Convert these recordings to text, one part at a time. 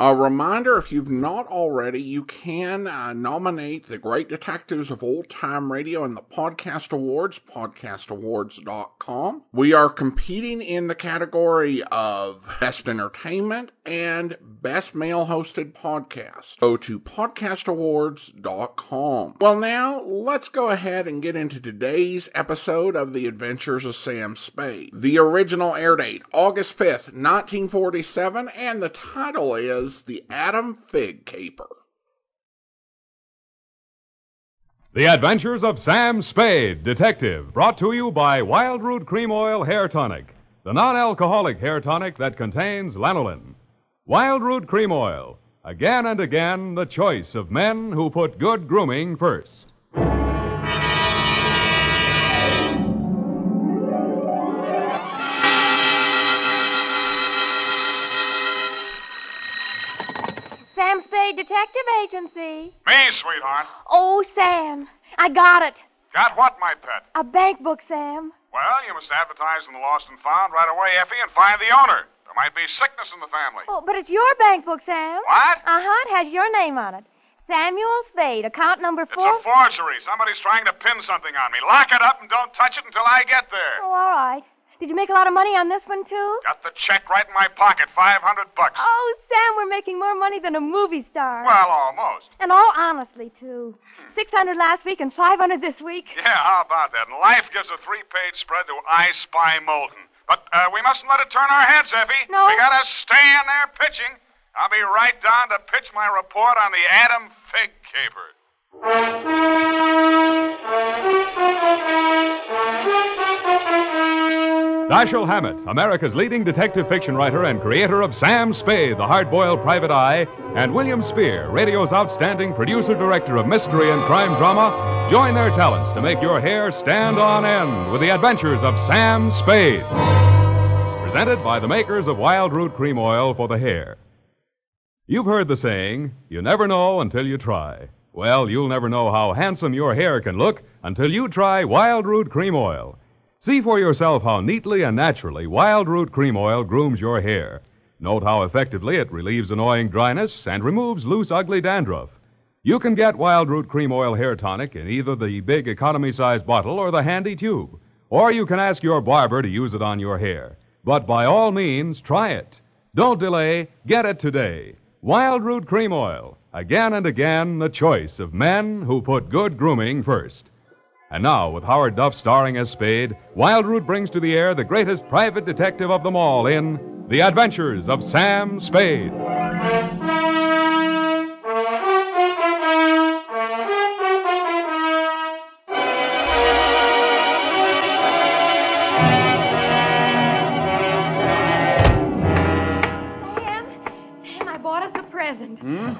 A reminder, if you've not already, you can nominate the Great Detectives of Old Time Radio in the Podcast Awards, podcastawards.com. We are competing in the category of Best Entertainment and Best Male-Hosted Podcast. Go to podcastawards.com. Well, now, let's go ahead and get into today's episode of The Adventures of Sam Spade. The original air date, August 5th, 1947, and the title is The Adam Figg Caper. The Adventures of Sam Spade, Detective, brought to you by Wild Root Cream Oil Hair Tonic, the non-alcoholic hair tonic that contains lanolin. Wild Root Cream Oil, again and again the choice of men who put good grooming first. Detective Agency. Me, sweetheart. Oh, Sam, I got it. Got what, my pet? A bank book, Sam. Well, you must advertise in the Lost and Found right away, Effie, and find the owner. There might be sickness in the family. Oh, but it's your bank book, Sam. What? Uh-huh, it has your name on it. Samuel Spade, account number 4. It's a forgery. Somebody's trying to pin something on me. Lock it up and don't touch it until I get there. Oh, all right. Did you make a lot of money on this one, too? Got the check right in my pocket, $500. Oh, Sam, we're making more money than a movie star. Well, almost. And all honestly, too. $600 last week and $500 this week. Yeah, how about that? And life gives a 3-page spread to I Spy Moulton. But we mustn't let it turn our heads, Effie. No. We gotta stay in there pitching. I'll be right down to pitch my report on the Adam Figg Caper. Dashiell Hammett, America's leading detective fiction writer and creator of Sam Spade, The Hard-Boiled Private Eye, and William Spear, radio's outstanding producer-director of mystery and crime drama, join their talents to make your hair stand on end with the adventures of Sam Spade. Presented by the makers of Wild Root Cream Oil for the hair. You've heard the saying, you never know until you try. Well, you'll never know how handsome your hair can look until you try Wild Root Cream Oil. See for yourself how neatly and naturally Wild Root Cream Oil grooms your hair. Note how effectively it relieves annoying dryness and removes loose, ugly dandruff. You can get Wild Root Cream Oil Hair Tonic in either the big economy-sized bottle or the handy tube. Or you can ask your barber to use it on your hair. But by all means, try it. Don't delay. Get it today. Wild Root Cream Oil. Again and again, the choice of men who put good grooming first. And now, with Howard Duff starring as Spade, Wild Root brings to the air the greatest private detective of them all in The Adventures of Sam Spade.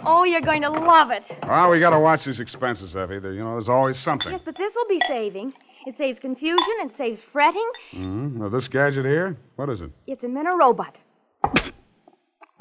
Oh, you're going to love it. Well, we got to watch these expenses, Effie. There's always something. Yes, but this will be saving. It saves confusion. It saves fretting. Mm-hmm. Now, this gadget here, what is it? It's a mini-robot.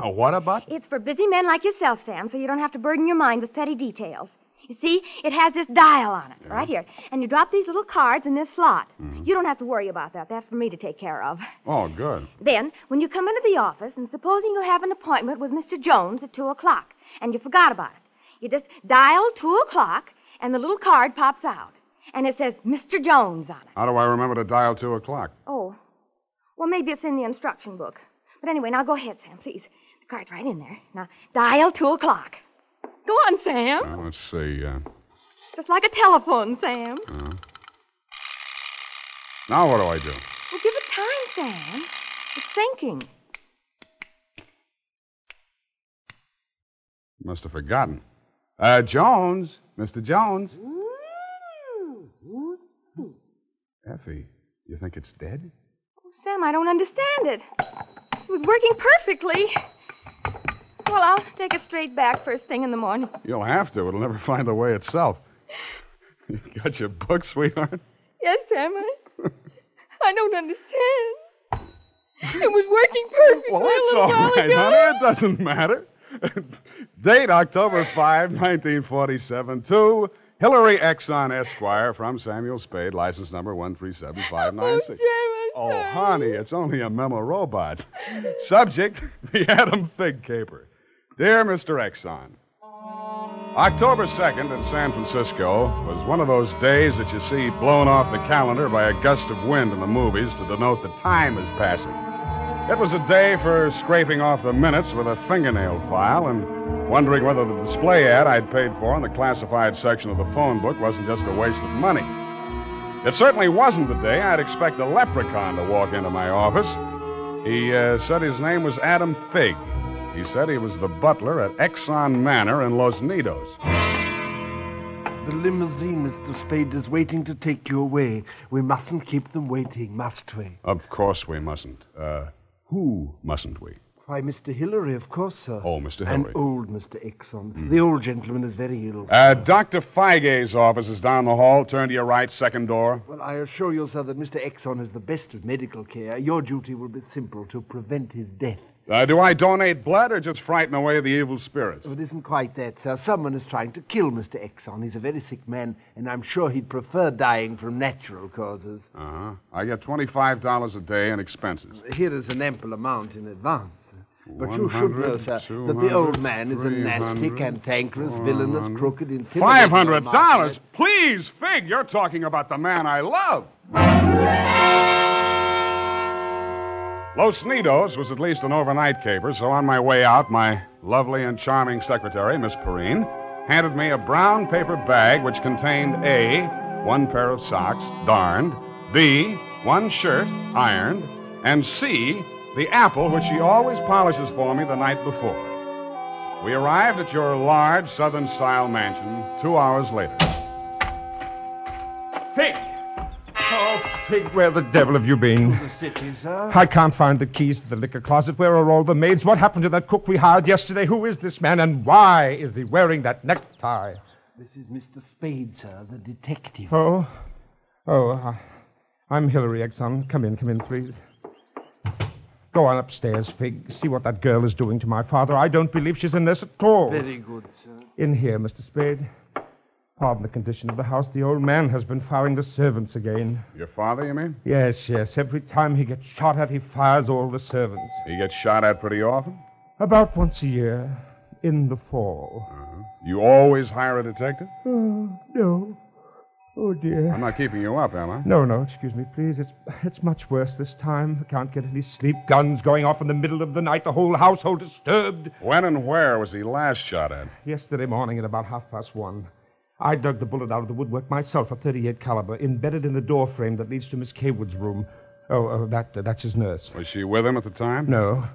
A what about? It's for busy men like yourself, Sam, so you don't have to burden your mind with petty details. You see, it has this dial on it, right here. And you drop these little cards in this slot. Mm-hmm. You don't have to worry about that. That's for me to take care of. Oh, good. Then, when you come into the office, and supposing you have an appointment with Mr. Jones at 2 o'clock, and you forgot about it, you just dial 2 o'clock, and the little card pops out. And it says Mr. Jones on it. How do I remember to dial 2 o'clock? Oh, well, maybe it's in the instruction book. But anyway, now go ahead, Sam, please. The card's right in there. Now, dial 2 o'clock. Go on, Sam. Now, let's see. Just like a telephone, Sam. Now what do I do? Well, give it time, Sam. It's thinking. Must have forgotten. Jones. Mr. Jones. Effie, you think it's dead? Oh, Sam, I don't understand it. It was working perfectly. Well, I'll take it straight back first thing in the morning. You'll have to. It'll never find the way itself. got your book, sweetheart? Yes, Sam. I don't understand. It was working perfectly. Well, that's all right, honey. It doesn't matter. Date October 5, 1947 to Hilary Ecksen, Esquire, from Samuel Spade, license number 137596. Oh, Sam, honey, it's only a memo robot. Subject, the Adam Figg caper. Dear Mr. Ecksen, October 2nd in San Francisco was one of those days that you see blown off the calendar by a gust of wind in the movies to denote that time is passing. It was a day for scraping off the minutes with a fingernail file and wondering whether the display ad I'd paid for in the classified section of the phone book wasn't just a waste of money. It certainly wasn't the day I'd expect a leprechaun to walk into my office. He said his name was Adam Figg. He said he was the butler at Ecksen Manor in Los Nidos. The limousine, Mr. Spade, is waiting to take you away. We mustn't keep them waiting, must we? Of course we mustn't. Who mustn't we? Why, Mr. Hilary, of course, sir. Oh, Mr. Hilary. And old Mr. Ecksen. The old gentleman is very ill. Dr. Feige's office is down the hall. Turn to your right, second door. Well, I assure you, sir, that Mr. Ecksen is the best of medical care. Your duty will be simple, to prevent his death. Do I donate blood or just frighten away the evil spirits? Oh, it isn't quite that, sir. Someone is trying to kill Mr. Ecksen. He's a very sick man, and I'm sure he'd prefer dying from natural causes. Uh-huh. I get $25 a day in expenses. Here is an ample amount in advance. But you should know, sir, that the old man is a nasty, cantankerous, villainous, crooked, intimidating... $500? Please, Fig, you're talking about the man I love. Los Nidos was at least an overnight caper, so on my way out, my lovely and charming secretary, Miss Perrine, handed me a brown paper bag which contained A, one pair of socks, darned, B, one shirt, ironed, and C, the apple which she always polishes for me the night before. We arrived at your large southern-style mansion 2 hours later. Fig! Oh, Fig, where the devil have you been? To the city, sir. I can't find the keys to the liquor closet. Where are all the maids? What happened to that cook we hired yesterday? Who is this man, and why is he wearing that necktie? This is Mr. Spade, sir, the detective. Oh, I'm Hilary Ecksen. Come in, please. Go on upstairs, Fig. See what that girl is doing to my father. I don't believe she's in this at all. Very good, sir. In here, Mr. Spade. Pardon the condition of the house. The old man has been firing the servants again. Your father, you mean? Yes. Every time he gets shot at, he fires all the servants. He gets shot at pretty often? About once a year, in the fall. Uh-huh. You always hire a detective? No. Oh, dear. I'm not keeping you up, am I? No. Excuse me, please. It's much worse this time. I can't get any sleep. Guns going off in the middle of the night. The whole household disturbed. When and where was he last shot at? Yesterday morning at about 1:30. I dug the bullet out of the woodwork myself, a 38 caliber, embedded in the door frame that leads to Miss Kaywood's room. That's his nurse. Was she with him at the time? No,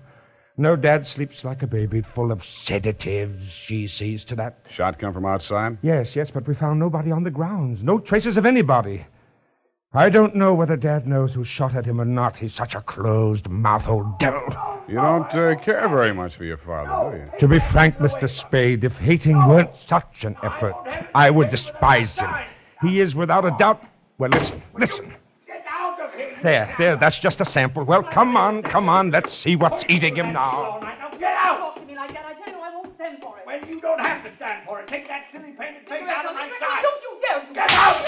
Dad sleeps like a baby, full of sedatives. She sees to that. Shot come from outside? Yes, but we found nobody on the grounds. No traces of anybody. I don't know whether Dad knows who shot at him or not. He's such a closed-mouthed old devil. You don't care very much for your father, do you? To be frank, Mr. Spade, if hating weren't such an effort, I would despise him. He is, without a doubt... Well, listen. Get out of here! There, that's just a sample. Well, come on, let's see what's eating him now. Get out! Don't talk to me like that. I tell you I won't stand for it. Well, you don't have to stand for it. Take that silly painted face out of my sight. Don't you dare! Get out!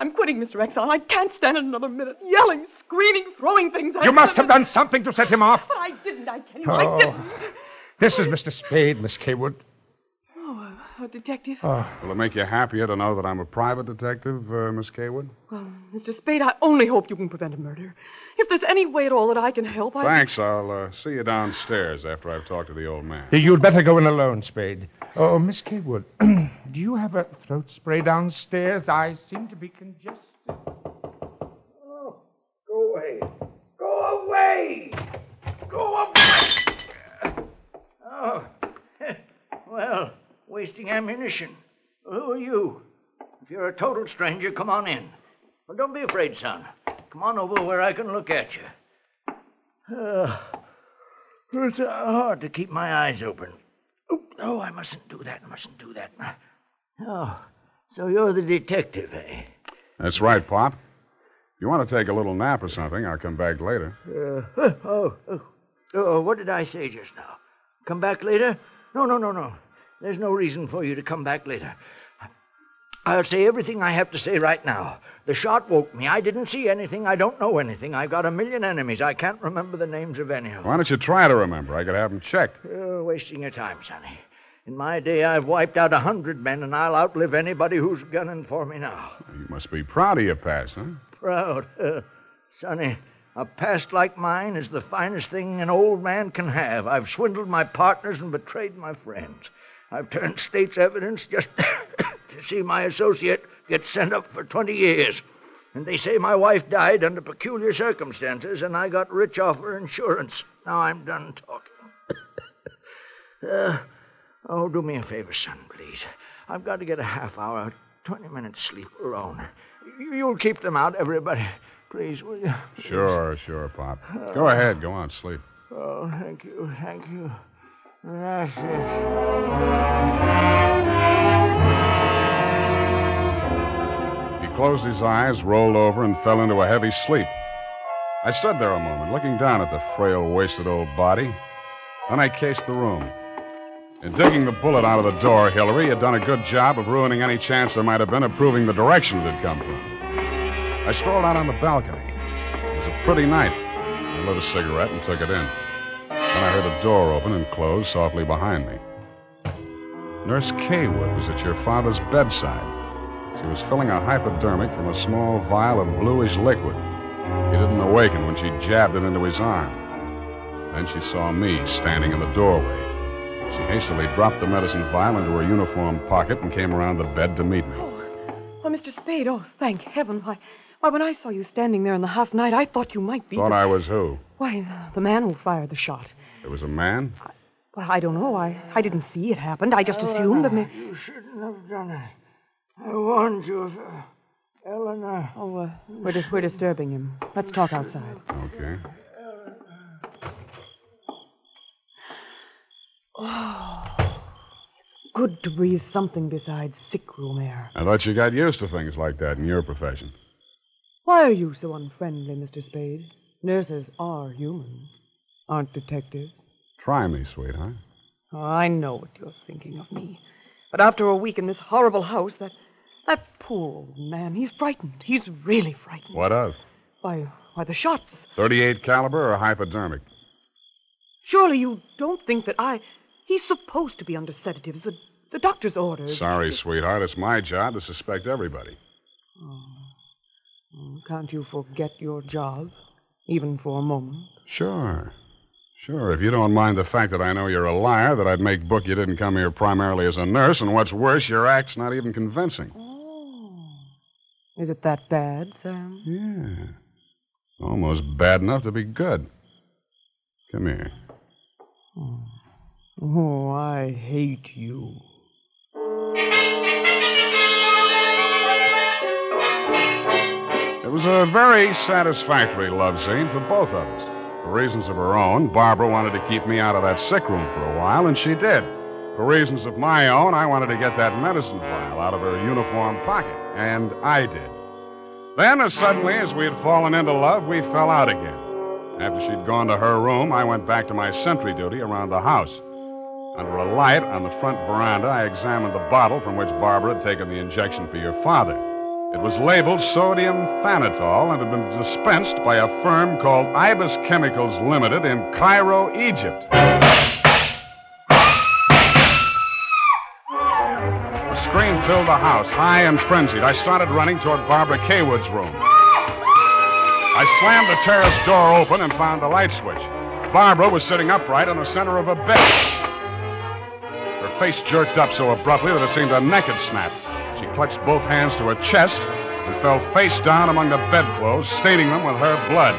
I'm quitting, Mr. Ecksen. I can't stand it another minute. Yelling, screaming, throwing things. You must have done something to set him off. I didn't, I tell you. I didn't. This is Mr. Spade, Miss Kaywood. Oh, a detective? Will it make you happier to know that I'm a private detective, Miss Kaywood? Well, Mr. Spade, I only hope you can prevent a murder. If there's any way at all that I can help, Thanks, I'll see you downstairs after I've talked to the old man. You'd better go in alone, Spade. Oh, Miss Kaywood, do you have a throat spray downstairs? I seem to be congested. Oh, go away. Go away! Go away! Oh, well, wasting ammunition. Who are you? If you're a total stranger, come on in. Well, don't be afraid, son. Come on over where I can look at you. It's hard to keep my eyes open. Oh, I mustn't do that, mustn't do that. Oh, so you're the detective, eh? That's right, Pop. If you want to take a little nap or something, I'll come back later. What did I say just now? Come back later? No. There's no reason for you to come back later. I'll say everything I have to say right now. The shot woke me. I didn't see anything. I don't know anything. I've got a million enemies. I can't remember the names of any of them. Why don't you try to remember? I could have them checked. You're wasting your time, Sonny. In my day, I've wiped out 100 men, and I'll outlive anybody who's gunning for me now. You must be proud of your past, huh? Proud? Sonny, a past like mine is the finest thing an old man can have. I've swindled my partners and betrayed my friends. I've turned state's evidence just to see my associate get sent up for 20 years. And they say my wife died under peculiar circumstances, and I got rich off her insurance. Now I'm done talking. Oh, do me a favor, son, please. I've got to get a half hour, 20 minutes sleep alone. You'll keep them out, everybody. Please, will you? Please. Sure, Pop. Go ahead. Go on, sleep. Oh, thank you. That's it. He closed his eyes, rolled over, and fell into a heavy sleep. I stood there a moment, looking down at the frail, wasted old body. Then I cased the room. In digging the bullet out of the door, Hilary had done a good job of ruining any chance there might have been of proving the direction it had come from. I strolled out on the balcony. It was a pretty night. I lit a cigarette and took it in. Then I heard the door open and close softly behind me. Nurse Kaywood was at your father's bedside. She was filling a hypodermic from a small vial of bluish liquid. He didn't awaken when she jabbed it into his arm. Then she saw me standing in the doorway. She hastily dropped the medicine vial into her uniform pocket and came around the bed to meet me. Oh, Mr. Spade, oh, thank heaven. Why, when I saw you standing there in the half-night, I thought you might be... Thought I was who? Why, the man who fired the shot. There was a man? I don't know. I didn't see it happened. I just assumed that... You shouldn't have done it. I warned you, Eleanor. Oh, we're disturbing him. Let's talk outside. Okay. Oh, it's good to breathe something besides sick room air. I thought you got used to things like that in your profession. Why are you so unfriendly, Mr. Spade? Nurses are human, aren't detectives? Try me, sweetheart. Oh, I know what you're thinking of me. But after a week in this horrible house, that poor old man, he's frightened. He's really frightened. What of? Why, the shots. 38 caliber or hypodermic? Surely you don't think that I... He's supposed to be under sedatives. The doctor's orders. Sorry, sweetheart. It's my job to suspect everybody. Oh. Can't you forget your job, even for a moment? Sure. If you don't mind the fact that I know you're a liar, that I'd make book you didn't come here primarily as a nurse, and what's worse, your act's not even convincing. Oh. Is it that bad, Sam? Yeah. Almost bad enough to be good. Come here. Oh, I hate you. It was a very satisfactory love scene for both of us. For reasons of her own, Barbara wanted to keep me out of that sick room for a while, and she did. For reasons of my own, I wanted to get that medicine vial out of her uniform pocket, and I did. Then, as suddenly as we had fallen into love, we fell out again. After she'd gone to her room, I went back to my sentry duty around the house. Under a light on the front veranda, I examined the bottle from which Barbara had taken the injection for your father. It was labeled sodium thanatol and had been dispensed by a firm called Ibis Chemicals Limited in Cairo, Egypt. The scream filled the house, high and frenzied. I started running toward Barbara Kaywood's room. I slammed the terrace door open and found the light switch. Barbara was sitting upright in the center of a bed. Her face jerked up so abruptly that it seemed her neck had snapped. She clutched both hands to her chest and fell face down among the bedclothes, staining them with her blood.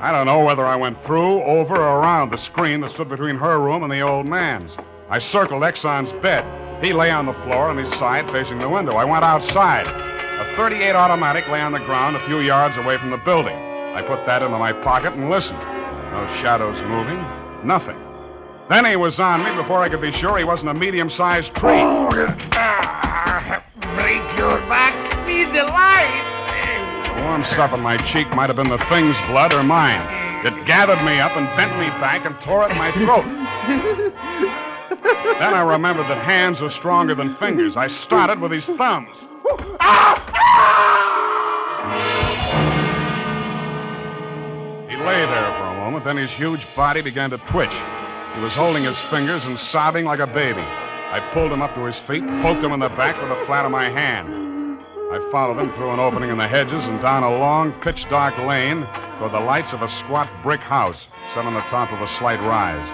I don't know whether I went through, over, or around the screen that stood between her room and the old man's. I circled Exxon's bed. He lay on the floor on his side facing the window. I went outside. A .38 automatic lay on the ground a few yards away from the building. I put that into my pocket and listened. No shadows moving, nothing. Then he was on me before I could be sure he wasn't a medium-sized tree. Break your back, be the light. The warm stuff on my cheek might have been the thing's blood or mine. It gathered me up and bent me back and tore at my throat. Then I remembered that hands are stronger than fingers. I started with his thumbs. He lay there for a moment, then his huge body began to twitch. He was holding his fingers and sobbing like a baby. I pulled him up to his feet, poked him in the back with the flat of my hand. I followed him through an opening in the hedges and down a long, pitch-dark lane toward the lights of a squat brick house set on the top of a slight rise.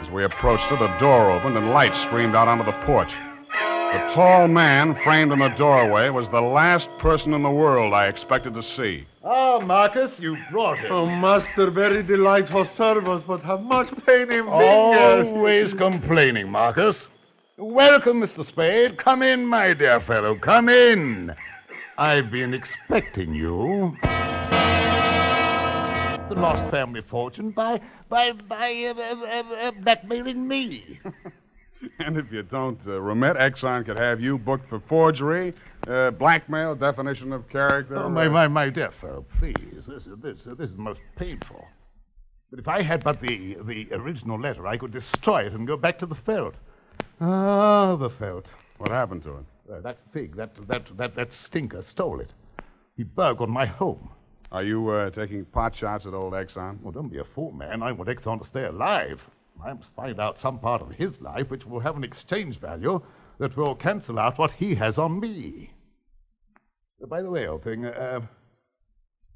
As we approached it, the door opened and light streamed out onto the porch. The tall man framed in the doorway was the last person in the world I expected to see. Ah, Marcus, you brought him. Oh, master, very delightful service, but have much pain in fingers. Always complaining, Marcus. Welcome, Mr. Spade. Come in, my dear fellow, come in. I've been expecting you. The lost family fortune by blackmailing me. And if you don't remit, Exxon could have you booked for forgery, blackmail, defamation of character. Oh, my dear fellow, please. This is most painful. But if I had but the original letter, I could destroy it and go back to the Felt. Ah, the Felt. What happened to it? That Figg, that stinker stole it. He burgled my home. Are you taking pot shots at old Exxon? Well, don't be a fool, man. I want Exxon to stay alive. I must find out some part of his life which will have an exchange value that will cancel out what he has on me. By the way, old thing,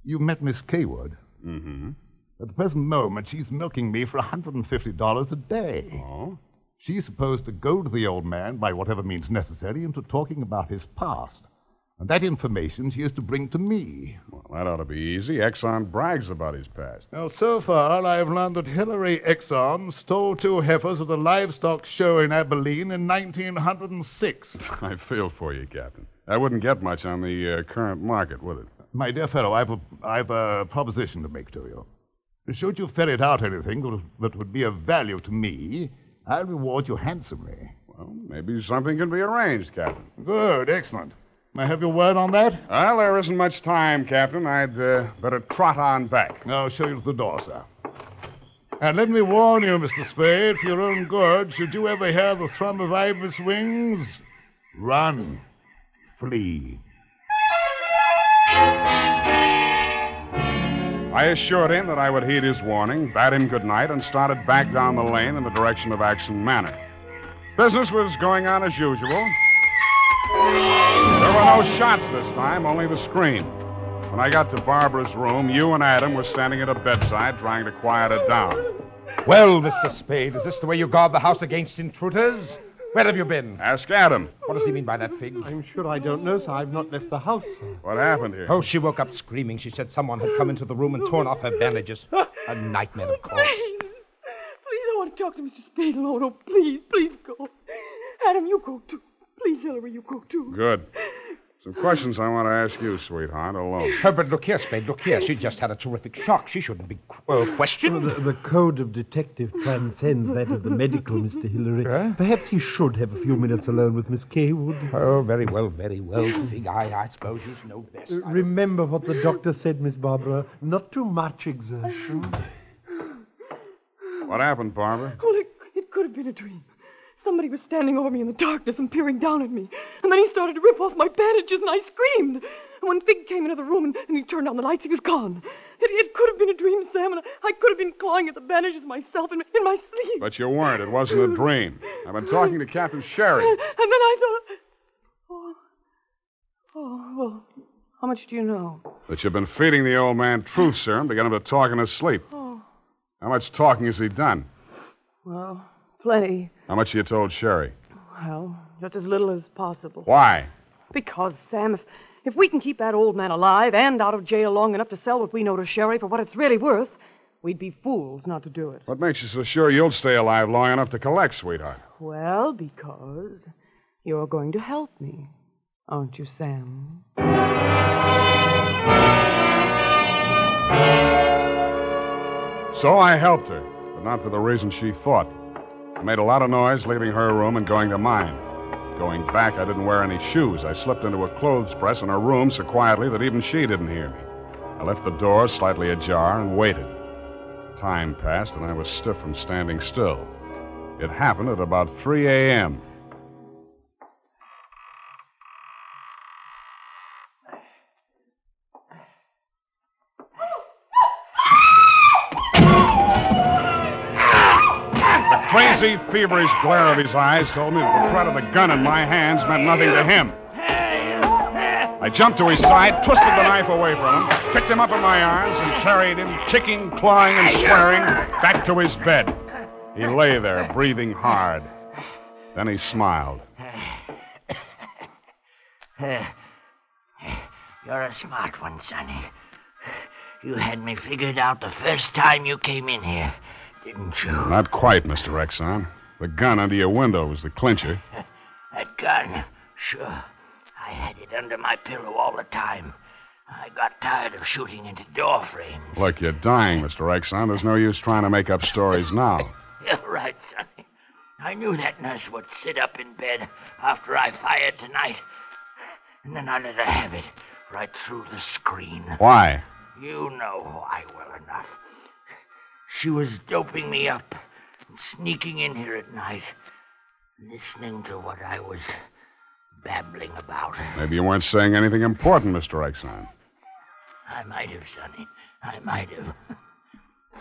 you met Miss Kaywood. Mm-hmm. At the present moment, she's milking me for $150 a day. Oh? She's supposed to goad the old man, by whatever means necessary, into talking about his past. And that information she is to bring to me. Well, that ought to be easy. Exxon brags about his past. Now, so far, I've learned that Hilary Exxon stole 2 heifers at a livestock show in Abilene in 1906. I feel for you, Captain. That wouldn't get much on the current market, would it? My dear fellow, I've a proposition to make to you. Should you ferret out anything that would be of value to me, I'll reward you handsomely. Well, maybe something can be arranged, Captain. Good, excellent. May I have your word on that? Well, there isn't much time, Captain. I'd better trot on back. I'll show you to the door, sir. And let me warn you, Mr. Spade, for your own good, should you ever hear the thrum of ibis wings, run, flee. I assured him that I would heed his warning, bade him good night, and started back down the lane in the direction of Ecksen Manor. Business was going on as usual. There were no shots this time, only the scream. When I got to Barbara's room, you and Adam were standing at a bedside trying to quiet her down. Well, Mr. Spade, is this the way you guard the house against intruders? Where have you been? Ask Adam. What does he mean by that, Fig? I'm sure I don't know, sir. I've not left the house, sir. What happened here? Oh, she woke up screaming. She said someone had come into the room and torn off her bandages. A nightmare, of course. Please, I want to talk to Mr. Spade, Lord. Oh, please go. Adam, you go, too. Please, Hilary, you go, too. Good. Some questions I want to ask you, sweetheart, alone. But look here, Spade, look here. She just had a terrific shock. She shouldn't be questioned. Well, the code of detective transcends that of the medical, Mr. Hilary. Huh? Perhaps he should have a few minutes alone with Miss Kaywood. Oh, very well, Fig. I suppose you know best. Remember what the doctor said, Miss Barbara. Not too much exertion. What happened, Barbara? Well, it could have been a dream. Somebody was standing over me in the darkness and peering down at me. And then he started to rip off my bandages, and I screamed. And when Fig came into the room and he turned on the lights, he was gone. It could have been a dream, Sam, and I could have been clawing at the bandages myself in my sleep. But you weren't. It wasn't a dream. I've been talking to Captain Sherry. And then I thought, well, how much do you know? That you've been feeding the old man truth serum to get him to talk in his sleep. Oh. How much talking has he done? Well, plenty. How much you told Sherry? Well, just as little as possible. Why? Because, Sam, if we can keep that old man alive and out of jail long enough to sell what we know to Sherry for what it's really worth, we'd be fools not to do it. What makes you so sure you'll stay alive long enough to collect, sweetheart? Well, because you're going to help me, aren't you, Sam? So I helped her, but not for the reason she thought. I made a lot of noise leaving her room and going to mine. Going back, I didn't wear any shoes. I slipped into a clothes press in her room so quietly that even she didn't hear me. I left the door slightly ajar and waited. Time passed, and I was stiff from standing still. It happened at about 3 a.m. The feverish glare of his eyes told me that the threat of the gun in my hands meant nothing to him. I jumped to his side, twisted the knife away from him, picked him up in my arms, and carried him, kicking, clawing, and swearing, back to his bed. He lay there, breathing hard. Then he smiled. You're a smart one, Sonny. You had me figured out the first time you came in here. Didn't you? Not quite, Mr. Ecksen. The gun under your window was the clincher. That gun? Sure. I had it under my pillow all the time. I got tired of shooting into door frames. Look, you're dying, Mr. Ecksen. There's no use trying to make up stories now. You're right, Sonny. I knew that nurse would sit up in bed after I fired tonight. And then I let her have it right through the screen. Why? You know why well enough. She was doping me up and sneaking in here at night, listening to what I was babbling about. Maybe you weren't saying anything important, Mr. Ecksen. I might have, Sonny. I might have.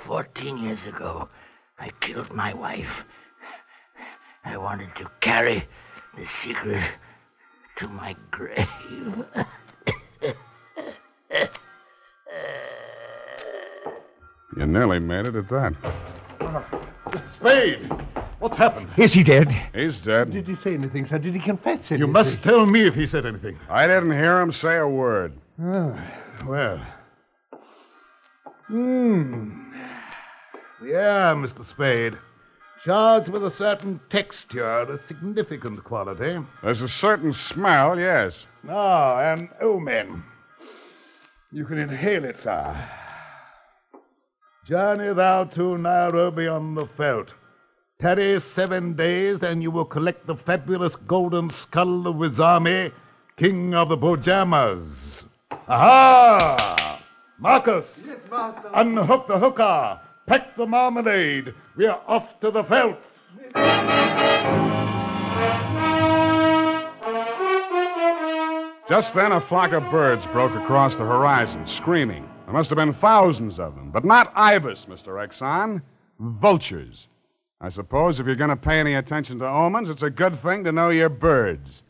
14 years ago, I killed my wife. I wanted to carry the secret to my grave. You nearly made it at that. Mr. Spade! What's happened? Is he dead? He's dead. Did he say anything, sir? Did he confess anything? You must tell me if he said anything. I didn't hear him say a word. Oh, well. Yeah, Mr. Spade. Charged with a certain texture, a significant quality. There's a certain smell, yes. Ah, an omen. You can inhale it, sir. Journey thou to Nairobi on the felt. Tarry 7 days, and you will collect the fabulous golden skull of Wizami, king of the bojamas. Aha! Marcus! Yes, master. Unhook the hookah. Pack the marmalade. We are off to the felt. Just then, a flock of birds broke across the horizon, screaming. There must have been thousands of them, but not ibis, Mr. Ecksen. Vultures. I suppose if you're going to pay any attention to omens, it's a good thing to know your birds.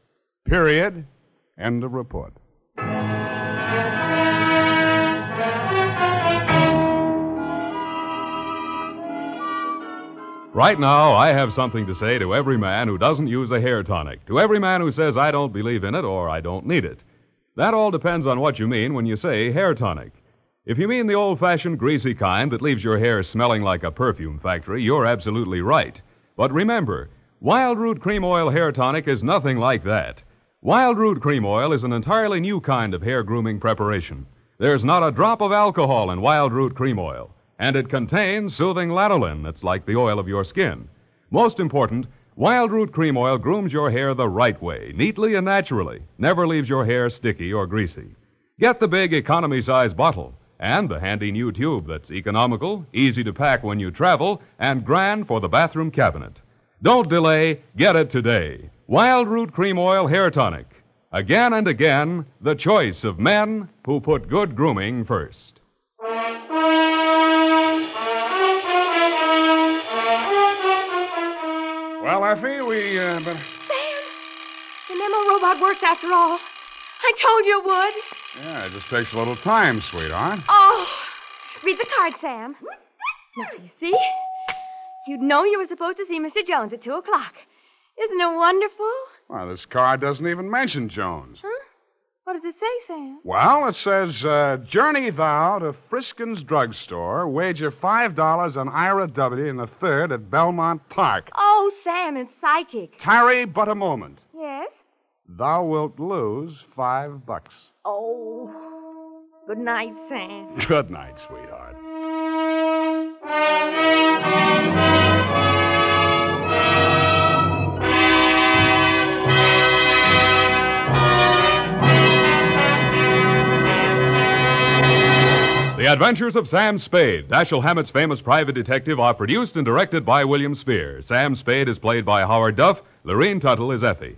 Period. End of report. Right now, I have something to say to every man who doesn't use a hair tonic, to every man who says, I don't believe in it or I don't need it. That all depends on what you mean when you say hair tonic. If you mean the old-fashioned greasy kind that leaves your hair smelling like a perfume factory, you're absolutely right. But remember, Wild Root Cream Oil Hair Tonic is nothing like that. Wild Root Cream Oil is an entirely new kind of hair grooming preparation. There's not a drop of alcohol in Wild Root Cream Oil, and it contains soothing lanolin that's like the oil of your skin. Most important, Wild Root Cream Oil grooms your hair the right way, neatly and naturally, never leaves your hair sticky or greasy. Get the big economy-size bottle and the handy new tube that's economical, easy to pack when you travel, and grand for the bathroom cabinet. Don't delay. Get it today. Wild Root Cream Oil Hair Tonic. Again and again, the choice of men who put good grooming first. Well, Effie, we, Sam! The memo robot works after all. I told you it would. Yeah, it just takes a little time, sweetheart. Oh, read the card, Sam. Now, you see? You'd know you were supposed to see Mr. Jones at 2 o'clock. Isn't it wonderful? Well, this card doesn't even mention Jones. Huh? What does it say, Sam? Well, it says, journey thou to Friskin's drugstore, wager $5 on Ira W. in the third at Belmont Park. Oh, Sam, it's psychic. Tarry but a moment. Yes? Thou wilt lose $5. Oh. Good night, Sam. Good night, sweetheart. The Adventures of Sam Spade, Dashiell Hammett's famous private detective, are produced and directed by William Spear. Sam Spade is played by Howard Duff. Lorene Tuttle is Effie.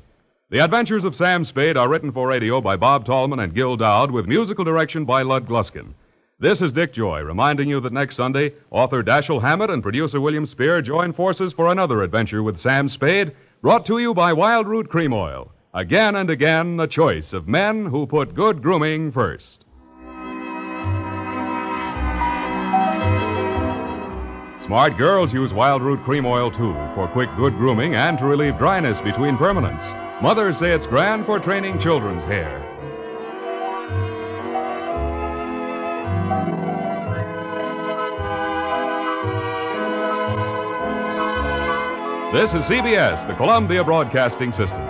The Adventures of Sam Spade are written for radio by Bob Tallman and Gil Dowd with musical direction by Lud Gluskin. This is Dick Joy reminding you that next Sunday, author Dashiell Hammett and producer William Spear join forces for another adventure with Sam Spade, brought to you by Wild Root Cream Oil. Again and again, the choice of men who put good grooming first. Smart girls use Wild Root Cream Oil, too, for quick good grooming and to relieve dryness between permanents. Mothers say it's grand for training children's hair. This is CBS, the Columbia Broadcasting System.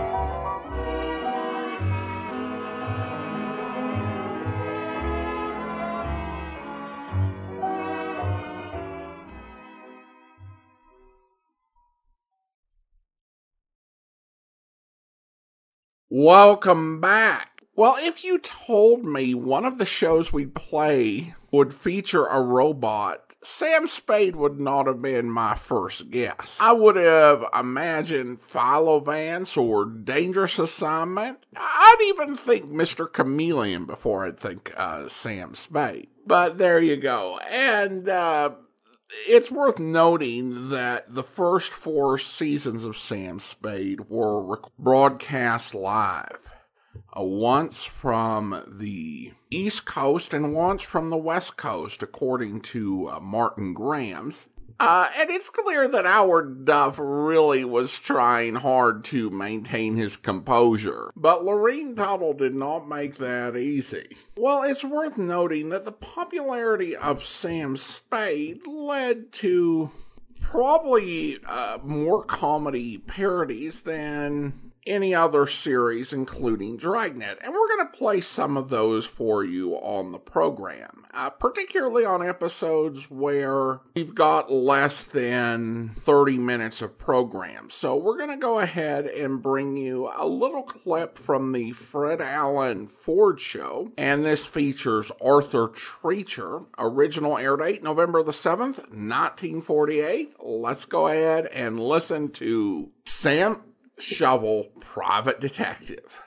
Welcome back. Well, if you told me one of the shows we play would feature a robot, Sam Spade would not have been my first guess. I would have imagined Philovance or Dangerous Assignment. I'd even think Mr. Chameleon before I'd think Sam Spade. But there you go. And it's worth noting that the first four seasons of Sam Spade were broadcast live, once from the East Coast and once from the West Coast, according to Martin Graham's. And it's clear that Howard Duff really was trying hard to maintain his composure. But Lorene Tuttle did not make that easy. Well, it's worth noting that the popularity of Sam Spade led to probably more comedy parodies than any other series, including Dragnet. And we're going to play some of those for you on the program. Particularly on episodes where we've got less than 30 minutes of program. So we're going to go ahead and bring you a little clip from the Fred Allen Ford Show. And this features Arthur Treacher. Original air date, November the 7th, 1948. Let's go ahead and listen to Sam Shovel, Private Detective.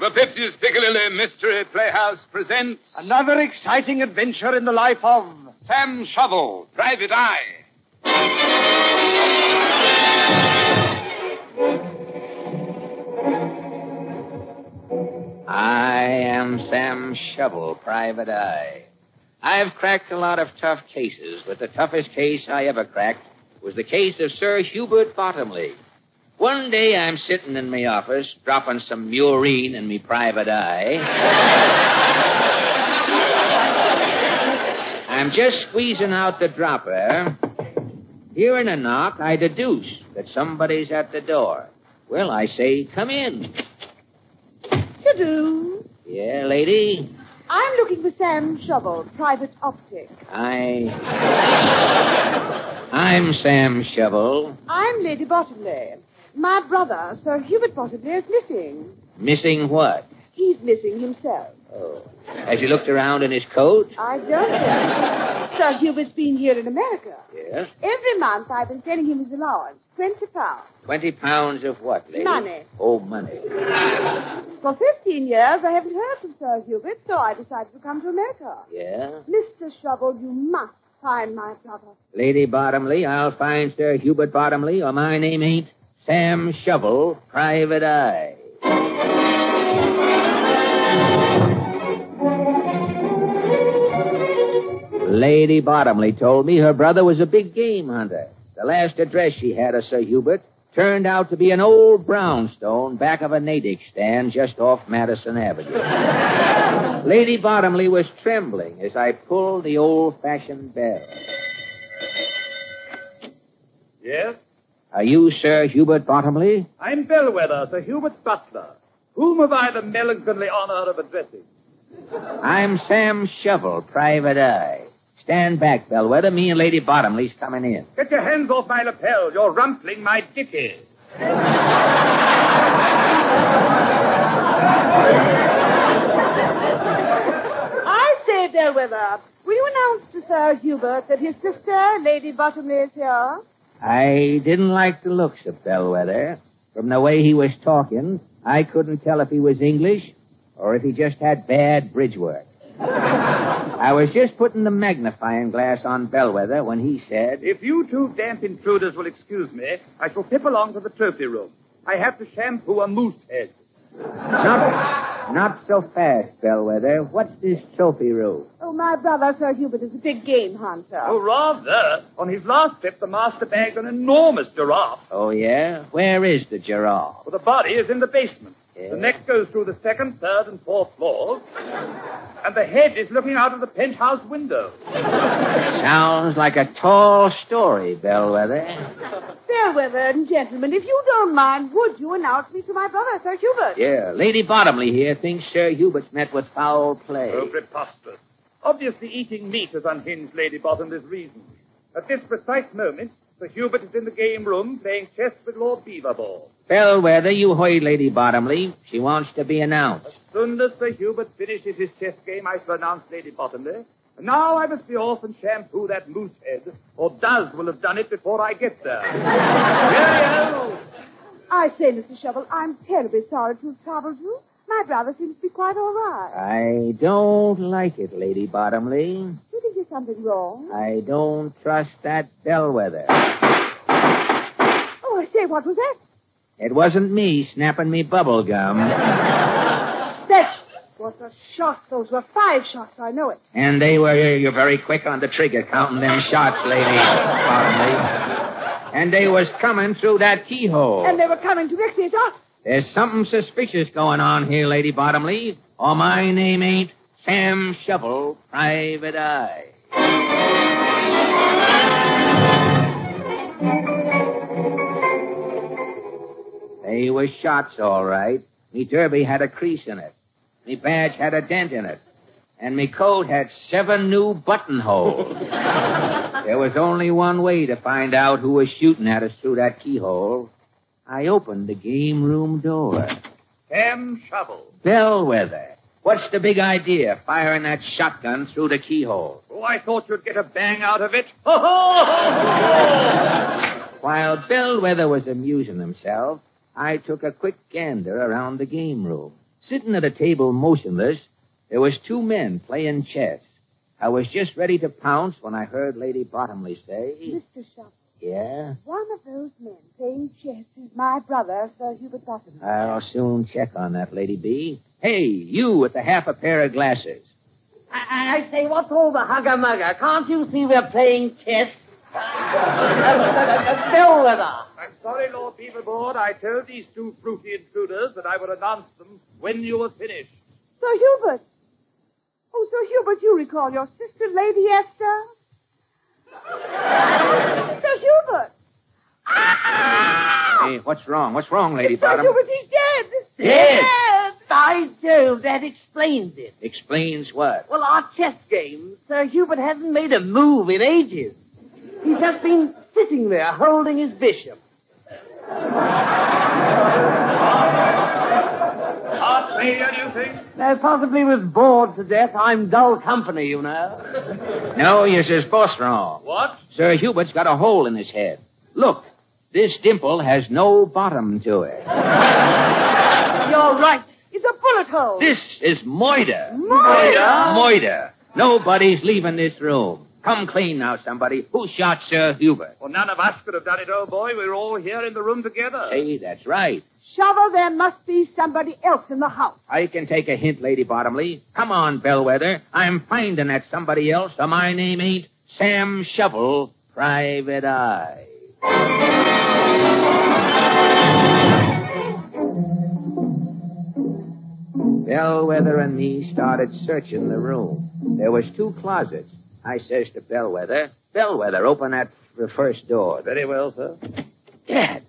The 50s Piccadilly Mystery Playhouse presents another exciting adventure in the life of Sam Shovel, Private Eye. I am Sam Shovel, Private Eye. I've cracked a lot of tough cases, but the toughest case I ever cracked was the case of Sir Hubert Bottomley. One day I'm sitting in my office, dropping some murine in me private eye. I'm just squeezing out the dropper. Hearing a knock, I deduce that somebody's at the door. Well, I say, come in. To-do. Yeah, lady? I'm looking for Sam Shovel, private optic. I'm Sam Shovel. I'm Lady Bottomley. My brother, Sir Hubert Bottomley, is missing. Missing what? He's missing himself. Oh. Has he looked around in his coat? I don't know. Sir Hubert's been here in America. Yes? Every month I've been sending him his allowance, £20. 20 pounds of what, lady? Money. Oh, money. For 15 years I haven't heard from Sir Hubert, so I decided to come to America. Yeah? Mr. Shovel, you must find my brother. Lady Bottomley, I'll find Sir Hubert Bottomley, or my name ain't Sam Shovel, Private Eye. Lady Bottomley told me her brother was a big game hunter. The last address she had of Sir Hubert turned out to be an old brownstone back of a Natick stand just off Madison Avenue. Lady Bottomley was trembling as I pulled the old-fashioned bell. Yes? Are you Sir Hubert Bottomley? I'm Bellwether, Sir Hubert's butler. Whom have I the melancholy honor of addressing? I'm Sam Shovel, Private Eye. Stand back, Bellwether. Me and Lady Bottomley's coming in. Get your hands off my lapel. You're rumpling my dicky. I say, Bellwether, will you announce to Sir Hubert that his sister, Lady Bottomley, is here? I didn't like the looks of Bellwether. From the way he was talking, I couldn't tell if he was English or if he just had bad bridge work. I was just putting the magnifying glass on Bellwether when he said, "If you two damp intruders will excuse me, I shall pip along to the trophy room. I have to shampoo a moose head." Not so fast, Bellwether. What's this trophy room? Oh, my brother, Sir Hubert, is a big game hunter. Oh, rather. On his last trip, the master bagged an enormous giraffe. Oh, yeah? Where is the giraffe? Well, the body is in the basement. Yeah. The neck goes through the second, third, and fourth floors. And the head is looking out of the penthouse window. Sounds like a tall story, Bellwether. Bellwether and gentlemen, if you don't mind, would you announce me to my brother, Sir Hubert? Yeah, Lady Bottomley here thinks Sir Hubert's met with foul play. Oh, preposterous. Obviously eating meat has unhinged Lady Bottomley's reason. At this precise moment, Sir Hubert is in the game room playing chess with Lord Beaverball. Bellwether, you hoy Lady Bottomley. She wants to be announced. As soon as Sir Hubert finishes his chess game, I shall announce Lady Bottomley. And now I must be off and shampoo that moose head, or Daz will have done it before I get there. I say, Mr. Shovel, I'm terribly sorry to have troubled you. My brother seems to be quite all right. I don't like it, Lady Bottomley. Do you think there's something wrong? I don't trust that Bellwether. Oh, I say, what was that? It wasn't me snapping me bubble gum. That was a shot. Those were 5 shots, I know it. And they were you're very quick on the trigger counting them shots, Lady Bottomley. And they was coming through that keyhole. And they were coming directly at us. There's something suspicious going on here, Lady Bottomley, or my name ain't Sam Shovel, Private Eye. They were shots, all right. Me derby had a crease in it. Me badge had a dent in it. And me coat had 7 new buttonholes. There was only one way to find out who was shooting at us through that keyhole. I opened the game room door. Sam Shovel. Bellwether. What's the big idea, firing that shotgun through the keyhole? Oh, I thought you'd get a bang out of it. Ho, ho, ho, ho. While Bellwether was amusing himself, I took a quick gander around the game room. Sitting at a table motionless, there was 2 men playing chess. I was just ready to pounce when I heard Lady Bottomley say, "Mr. Shovel." Yeah? One of those men playing chess is my brother, Sir Hubert Bottomley. I'll soon check on that, Lady B. Hey, you with the half a pair of glasses. I say, what's all the hugger-mugger? Can't you see we're playing chess? Bellwether. I'm sorry, Lord Beaverball. I told these 2 fruity intruders that I would announce them when you were finished. Sir Hubert. Oh, Sir Hubert, you recall your sister, Lady Esther? Sir Hubert. Hey, what's wrong? What's wrong, Lady Bottom? Sir Hubert, he's dead. Dead? By Jove, that explains it. Explains what? Well, our chess game. Sir Hubert hasn't made a move in ages. He's just been sitting there holding his bishop. Heart failure, do you think? No, possibly was bored to death. I'm dull company, you know. No, you're supposed wrong. What? Sir Hubert's got a hole in his head. Look, this dimple has no bottom to it. You're right. It's a bullet hole. This is moider. Moider? Moider. Nobody's leaving this room. Come clean now, somebody. Who shot Sir Hubert? Well, none of us could have done it, old boy. We were all here in the room together. Hey, that's right. Shovel, there must be somebody else in the house. I can take a hint, Lady Bottomley. Come on, Bellwether. I'm finding that somebody else, or my name ain't Sam Shovel, Private Eye. Bellwether and me started searching the room. There was 2 closets. I says to Bellwether, "Bellwether, open that first door." "Very well, sir." Dead.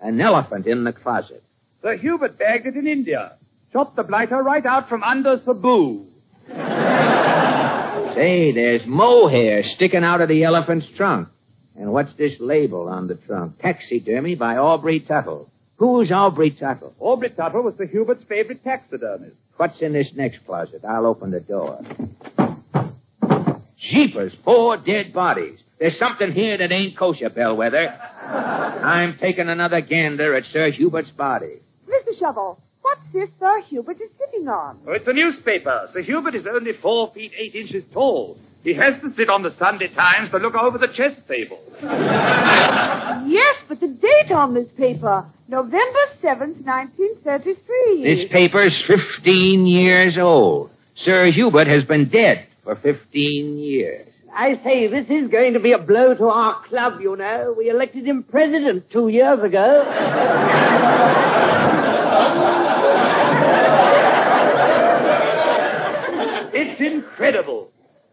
An elephant in the closet. Sir Hubert bagged it in India. Chopped the blighter right out from under Cebu. Say, there's mohair sticking out of the elephant's trunk. And what's this label on the trunk? Taxidermy by Aubrey Tuttle. Who's Aubrey Tuttle? Aubrey Tuttle was Sir Hubert's favorite taxidermist. What's in this next closet? I'll open the door. Jeepers, 4 dead bodies. There's something here that ain't kosher, Bellwether. I'm taking another gander at Sir Hubert's body. Mr. Shovel, what's this Sir Hubert is sitting on? Oh, it's a newspaper. Sir Hubert is only 4 feet 8 inches tall. He has to sit on the Sunday Times to look over the chess table. Yes, but the date on this paper, November 7th, 1933. This paper's 15 years old. Sir Hubert has been dead for 15 years. I say, this is going to be a blow to our club, you know. We elected him president 2 years ago. It's incredible.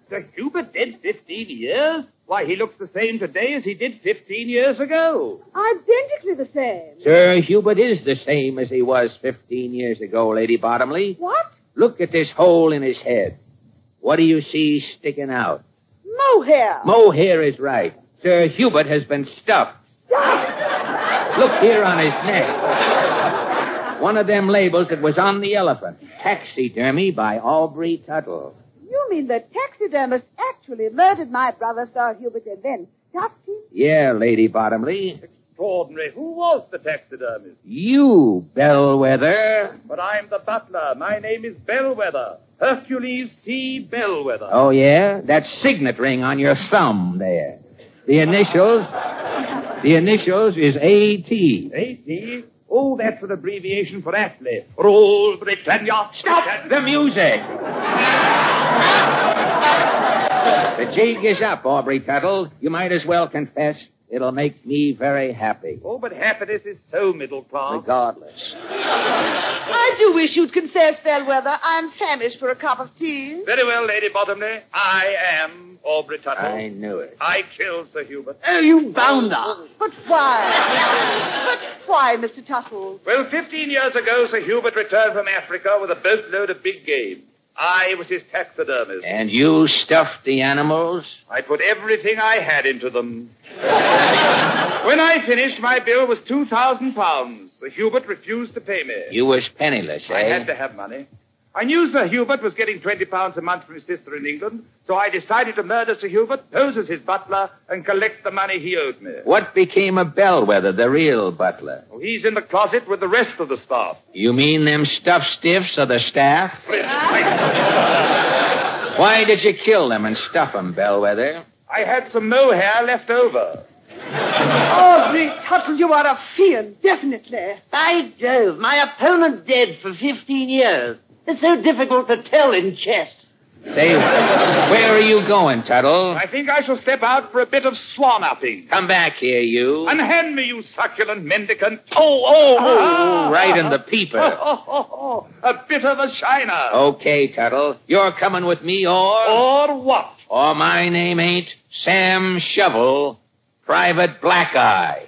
Sir Hubert dead 15 years? Why, he looks the same today as he did 15 years ago. Identically the same. Sir Hubert is the same as he was 15 years ago, Lady Bottomley. What? Look at this hole in his head. What do you see sticking out? Mohair. Mohair is right. Sir Hubert has been stuffed. Look here on his neck. One of them labels that was on the elephant. Taxidermy by Aubrey Tuttle. You mean the taxidermist actually murdered my brother, Sir Hubert, and then stuffed him? Yeah, Lady Bottomley. Extraordinary. Who was the taxidermist? You, Bellwether. But I'm the butler. My name is Bellwether. Hercules C. Bellwether. Oh, yeah? That signet ring on your thumb there. The initials is A.T. A.T.? Oh, that's an abbreviation for Atlee. Roll Britannia. Stop the music. The jig is up, Aubrey Tuttle. You might as well confess. It'll make me very happy. Oh, but happiness is so middle class. Regardless. I do wish you'd confess, Bellwether. I'm famished for a cup of tea. Very well, Lady Bottomley. I am Aubrey Tuttle. I knew it. I killed Sir Hubert. Oh, you bounder. But why? But why, Mr. Tuttle? Well, 15 years ago, Sir Hubert returned from Africa with a boatload of big game. I was his taxidermist. And you stuffed the animals? I put everything I had into them. When I finished, my bill was 2,000 pounds. Sir Hubert refused to pay me. You was penniless, eh? I had to have money. I knew Sir Hubert was getting 20 pounds a month from his sister in England, so I decided to murder Sir Hubert, pose as his butler, and collect the money he owed me. What became of Bellwether, the real butler? Oh, he's in the closet with the rest of the staff. You mean them stuffed stiffs or the staff? Why did you kill them and stuff them, Bellwether? I had some mohair left over. Aubrey Tuttle, you are a fiend, definitely. By Jove, my opponent dead for 15 years. It's so difficult to tell in chess. Say, where are you going, Tuttle? I think I shall step out for a bit of swan-upping. Come back here, you. Unhand me, you succulent mendicant. Oh, right in the peeper. A bit of a shiner. Okay, Tuttle. You're coming with me, or... Or what? Or my name ain't Sam Shovel, Private Black Eye.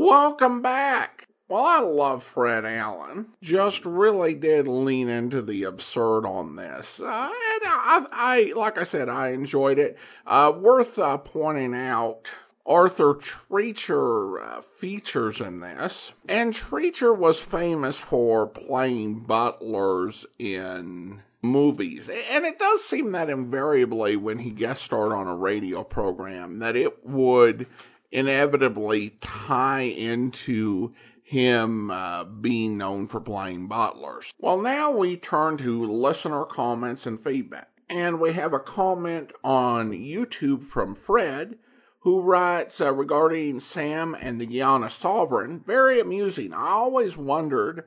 Welcome back. Well, I love Fred Allen. Just really did lean into the absurd on this. And I like I said, I enjoyed it. Worth pointing out, Arthur Treacher features in this. And Treacher was famous for playing butlers in movies. And it does seem that invariably when he guest starred on a radio program that it would inevitably tie into him being known for playing butlers. Well, now we turn to listener comments and feedback. And we have a comment on YouTube from Fred, who writes regarding Sam and the Guyana Sovereign. Very amusing. I always wondered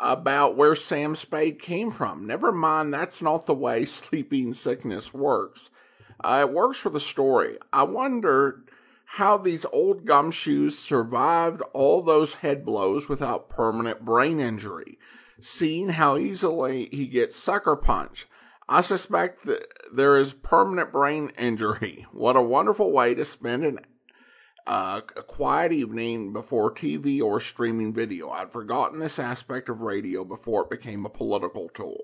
about where Sam Spade came from. Never mind, that's not the way sleeping sickness works. It works for the story. I wondered how these old gumshoes survived all those head blows without permanent brain injury, seeing how easily he gets sucker punched. I suspect that there is permanent brain injury. What a wonderful way to spend a quiet evening before TV or streaming video. I'd forgotten this aspect of radio before it became a political tool.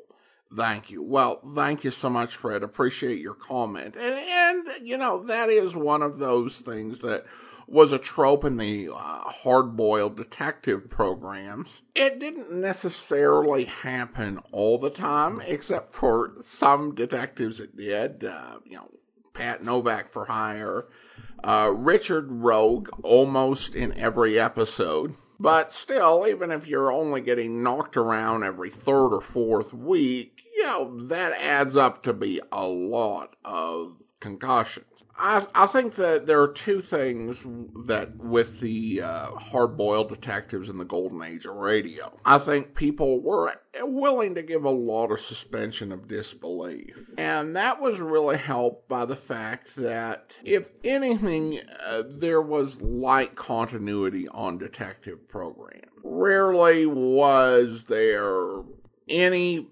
Thank you. Well, thank you so much, Fred. Appreciate your comment. And you know, that is one of those things that was a trope in the hard-boiled detective programs. It didn't necessarily happen all the time, except for some detectives it did. Pat Novak for Hire, Richard Rogue almost in every episode. But still, even if you're only getting knocked around every third or fourth week, that adds up to be a lot of concussions. I think that there are two things that with the hard-boiled detectives in the golden age of radio. I think people were willing to give a lot of suspension of disbelief. And that was really helped by the fact that, if anything, there was light continuity on detective program. Rarely was there any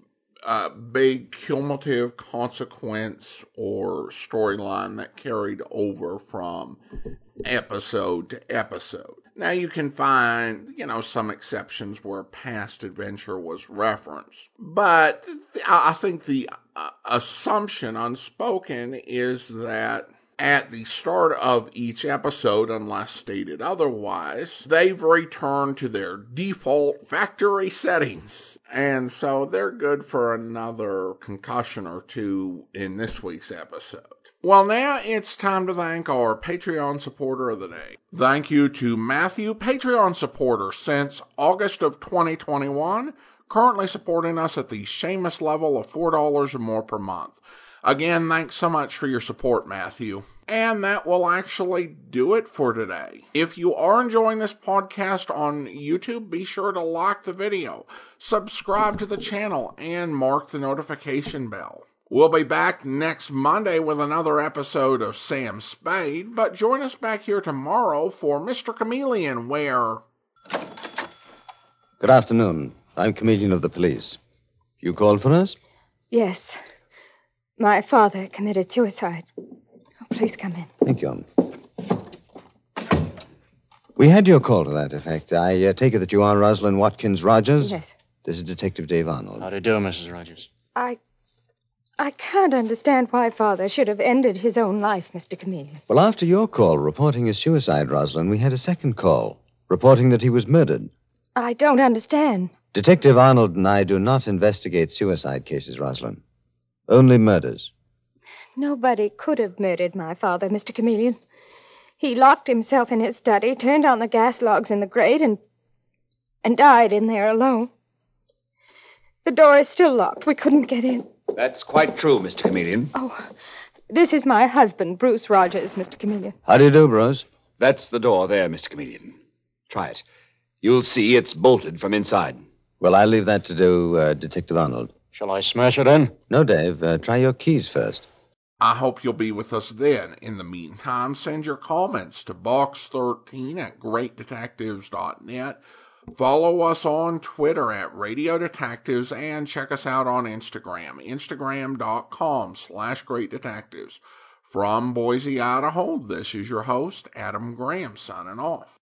big cumulative consequence or storyline that carried over from episode to episode. Now you can find, some exceptions where past adventure was referenced, but I think the assumption unspoken is that at the start of each episode, unless stated otherwise, they've returned to their default factory settings. And so they're good for another concussion or two in this week's episode. Well, now it's time to thank our Patreon supporter of the day. Thank you to Matthew, Patreon supporter since August of 2021, currently supporting us at the Seamus level of $4 or more per month. Again, thanks so much for your support, Matthew. And that will actually do it for today. If you are enjoying this podcast on YouTube, be sure to like the video, subscribe to the channel, and mark the notification bell. We'll be back next Monday with another episode of Sam Spade, but join us back here tomorrow for Mr. Chameleon, where... Good afternoon. I'm Chameleon of the police. You called for us? Yes. My father committed suicide. Oh, please come in. Thank you. We had your call to that effect. I take it that you are Rosalind Watkins Rogers? Yes. This is Detective Dave Arnold. How do you do, Mrs. Rogers? I can't understand why Father should have ended his own life, Mr. Chameleon. Well, after your call reporting his suicide, Rosalind, we had a second call reporting that he was murdered. I don't understand. Detective Arnold and I do not investigate suicide cases, Rosalind. Only murders. Nobody could have murdered my father, Mr. Chameleon. He locked himself in his study, turned on the gas logs in the grate, and died in there alone. The door is still locked. We couldn't get in. That's quite true, Mr. Chameleon. Oh, this is my husband, Bruce Rogers, Mr. Chameleon. How do you do, Bruce? That's the door there, Mr. Chameleon. Try it. You'll see it's bolted from inside. Well, I'll leave that to do, Detective Arnold. Shall I smash it in? No, Dave. Try your keys first. I hope you'll be with us then. In the meantime, send your comments to box13@greatdetectives.net. Follow us on Twitter at Radio Detectives and check us out on Instagram, instagram.com/greatdetectives. From Boise, Idaho, this is your host, Adam Graham, signing off.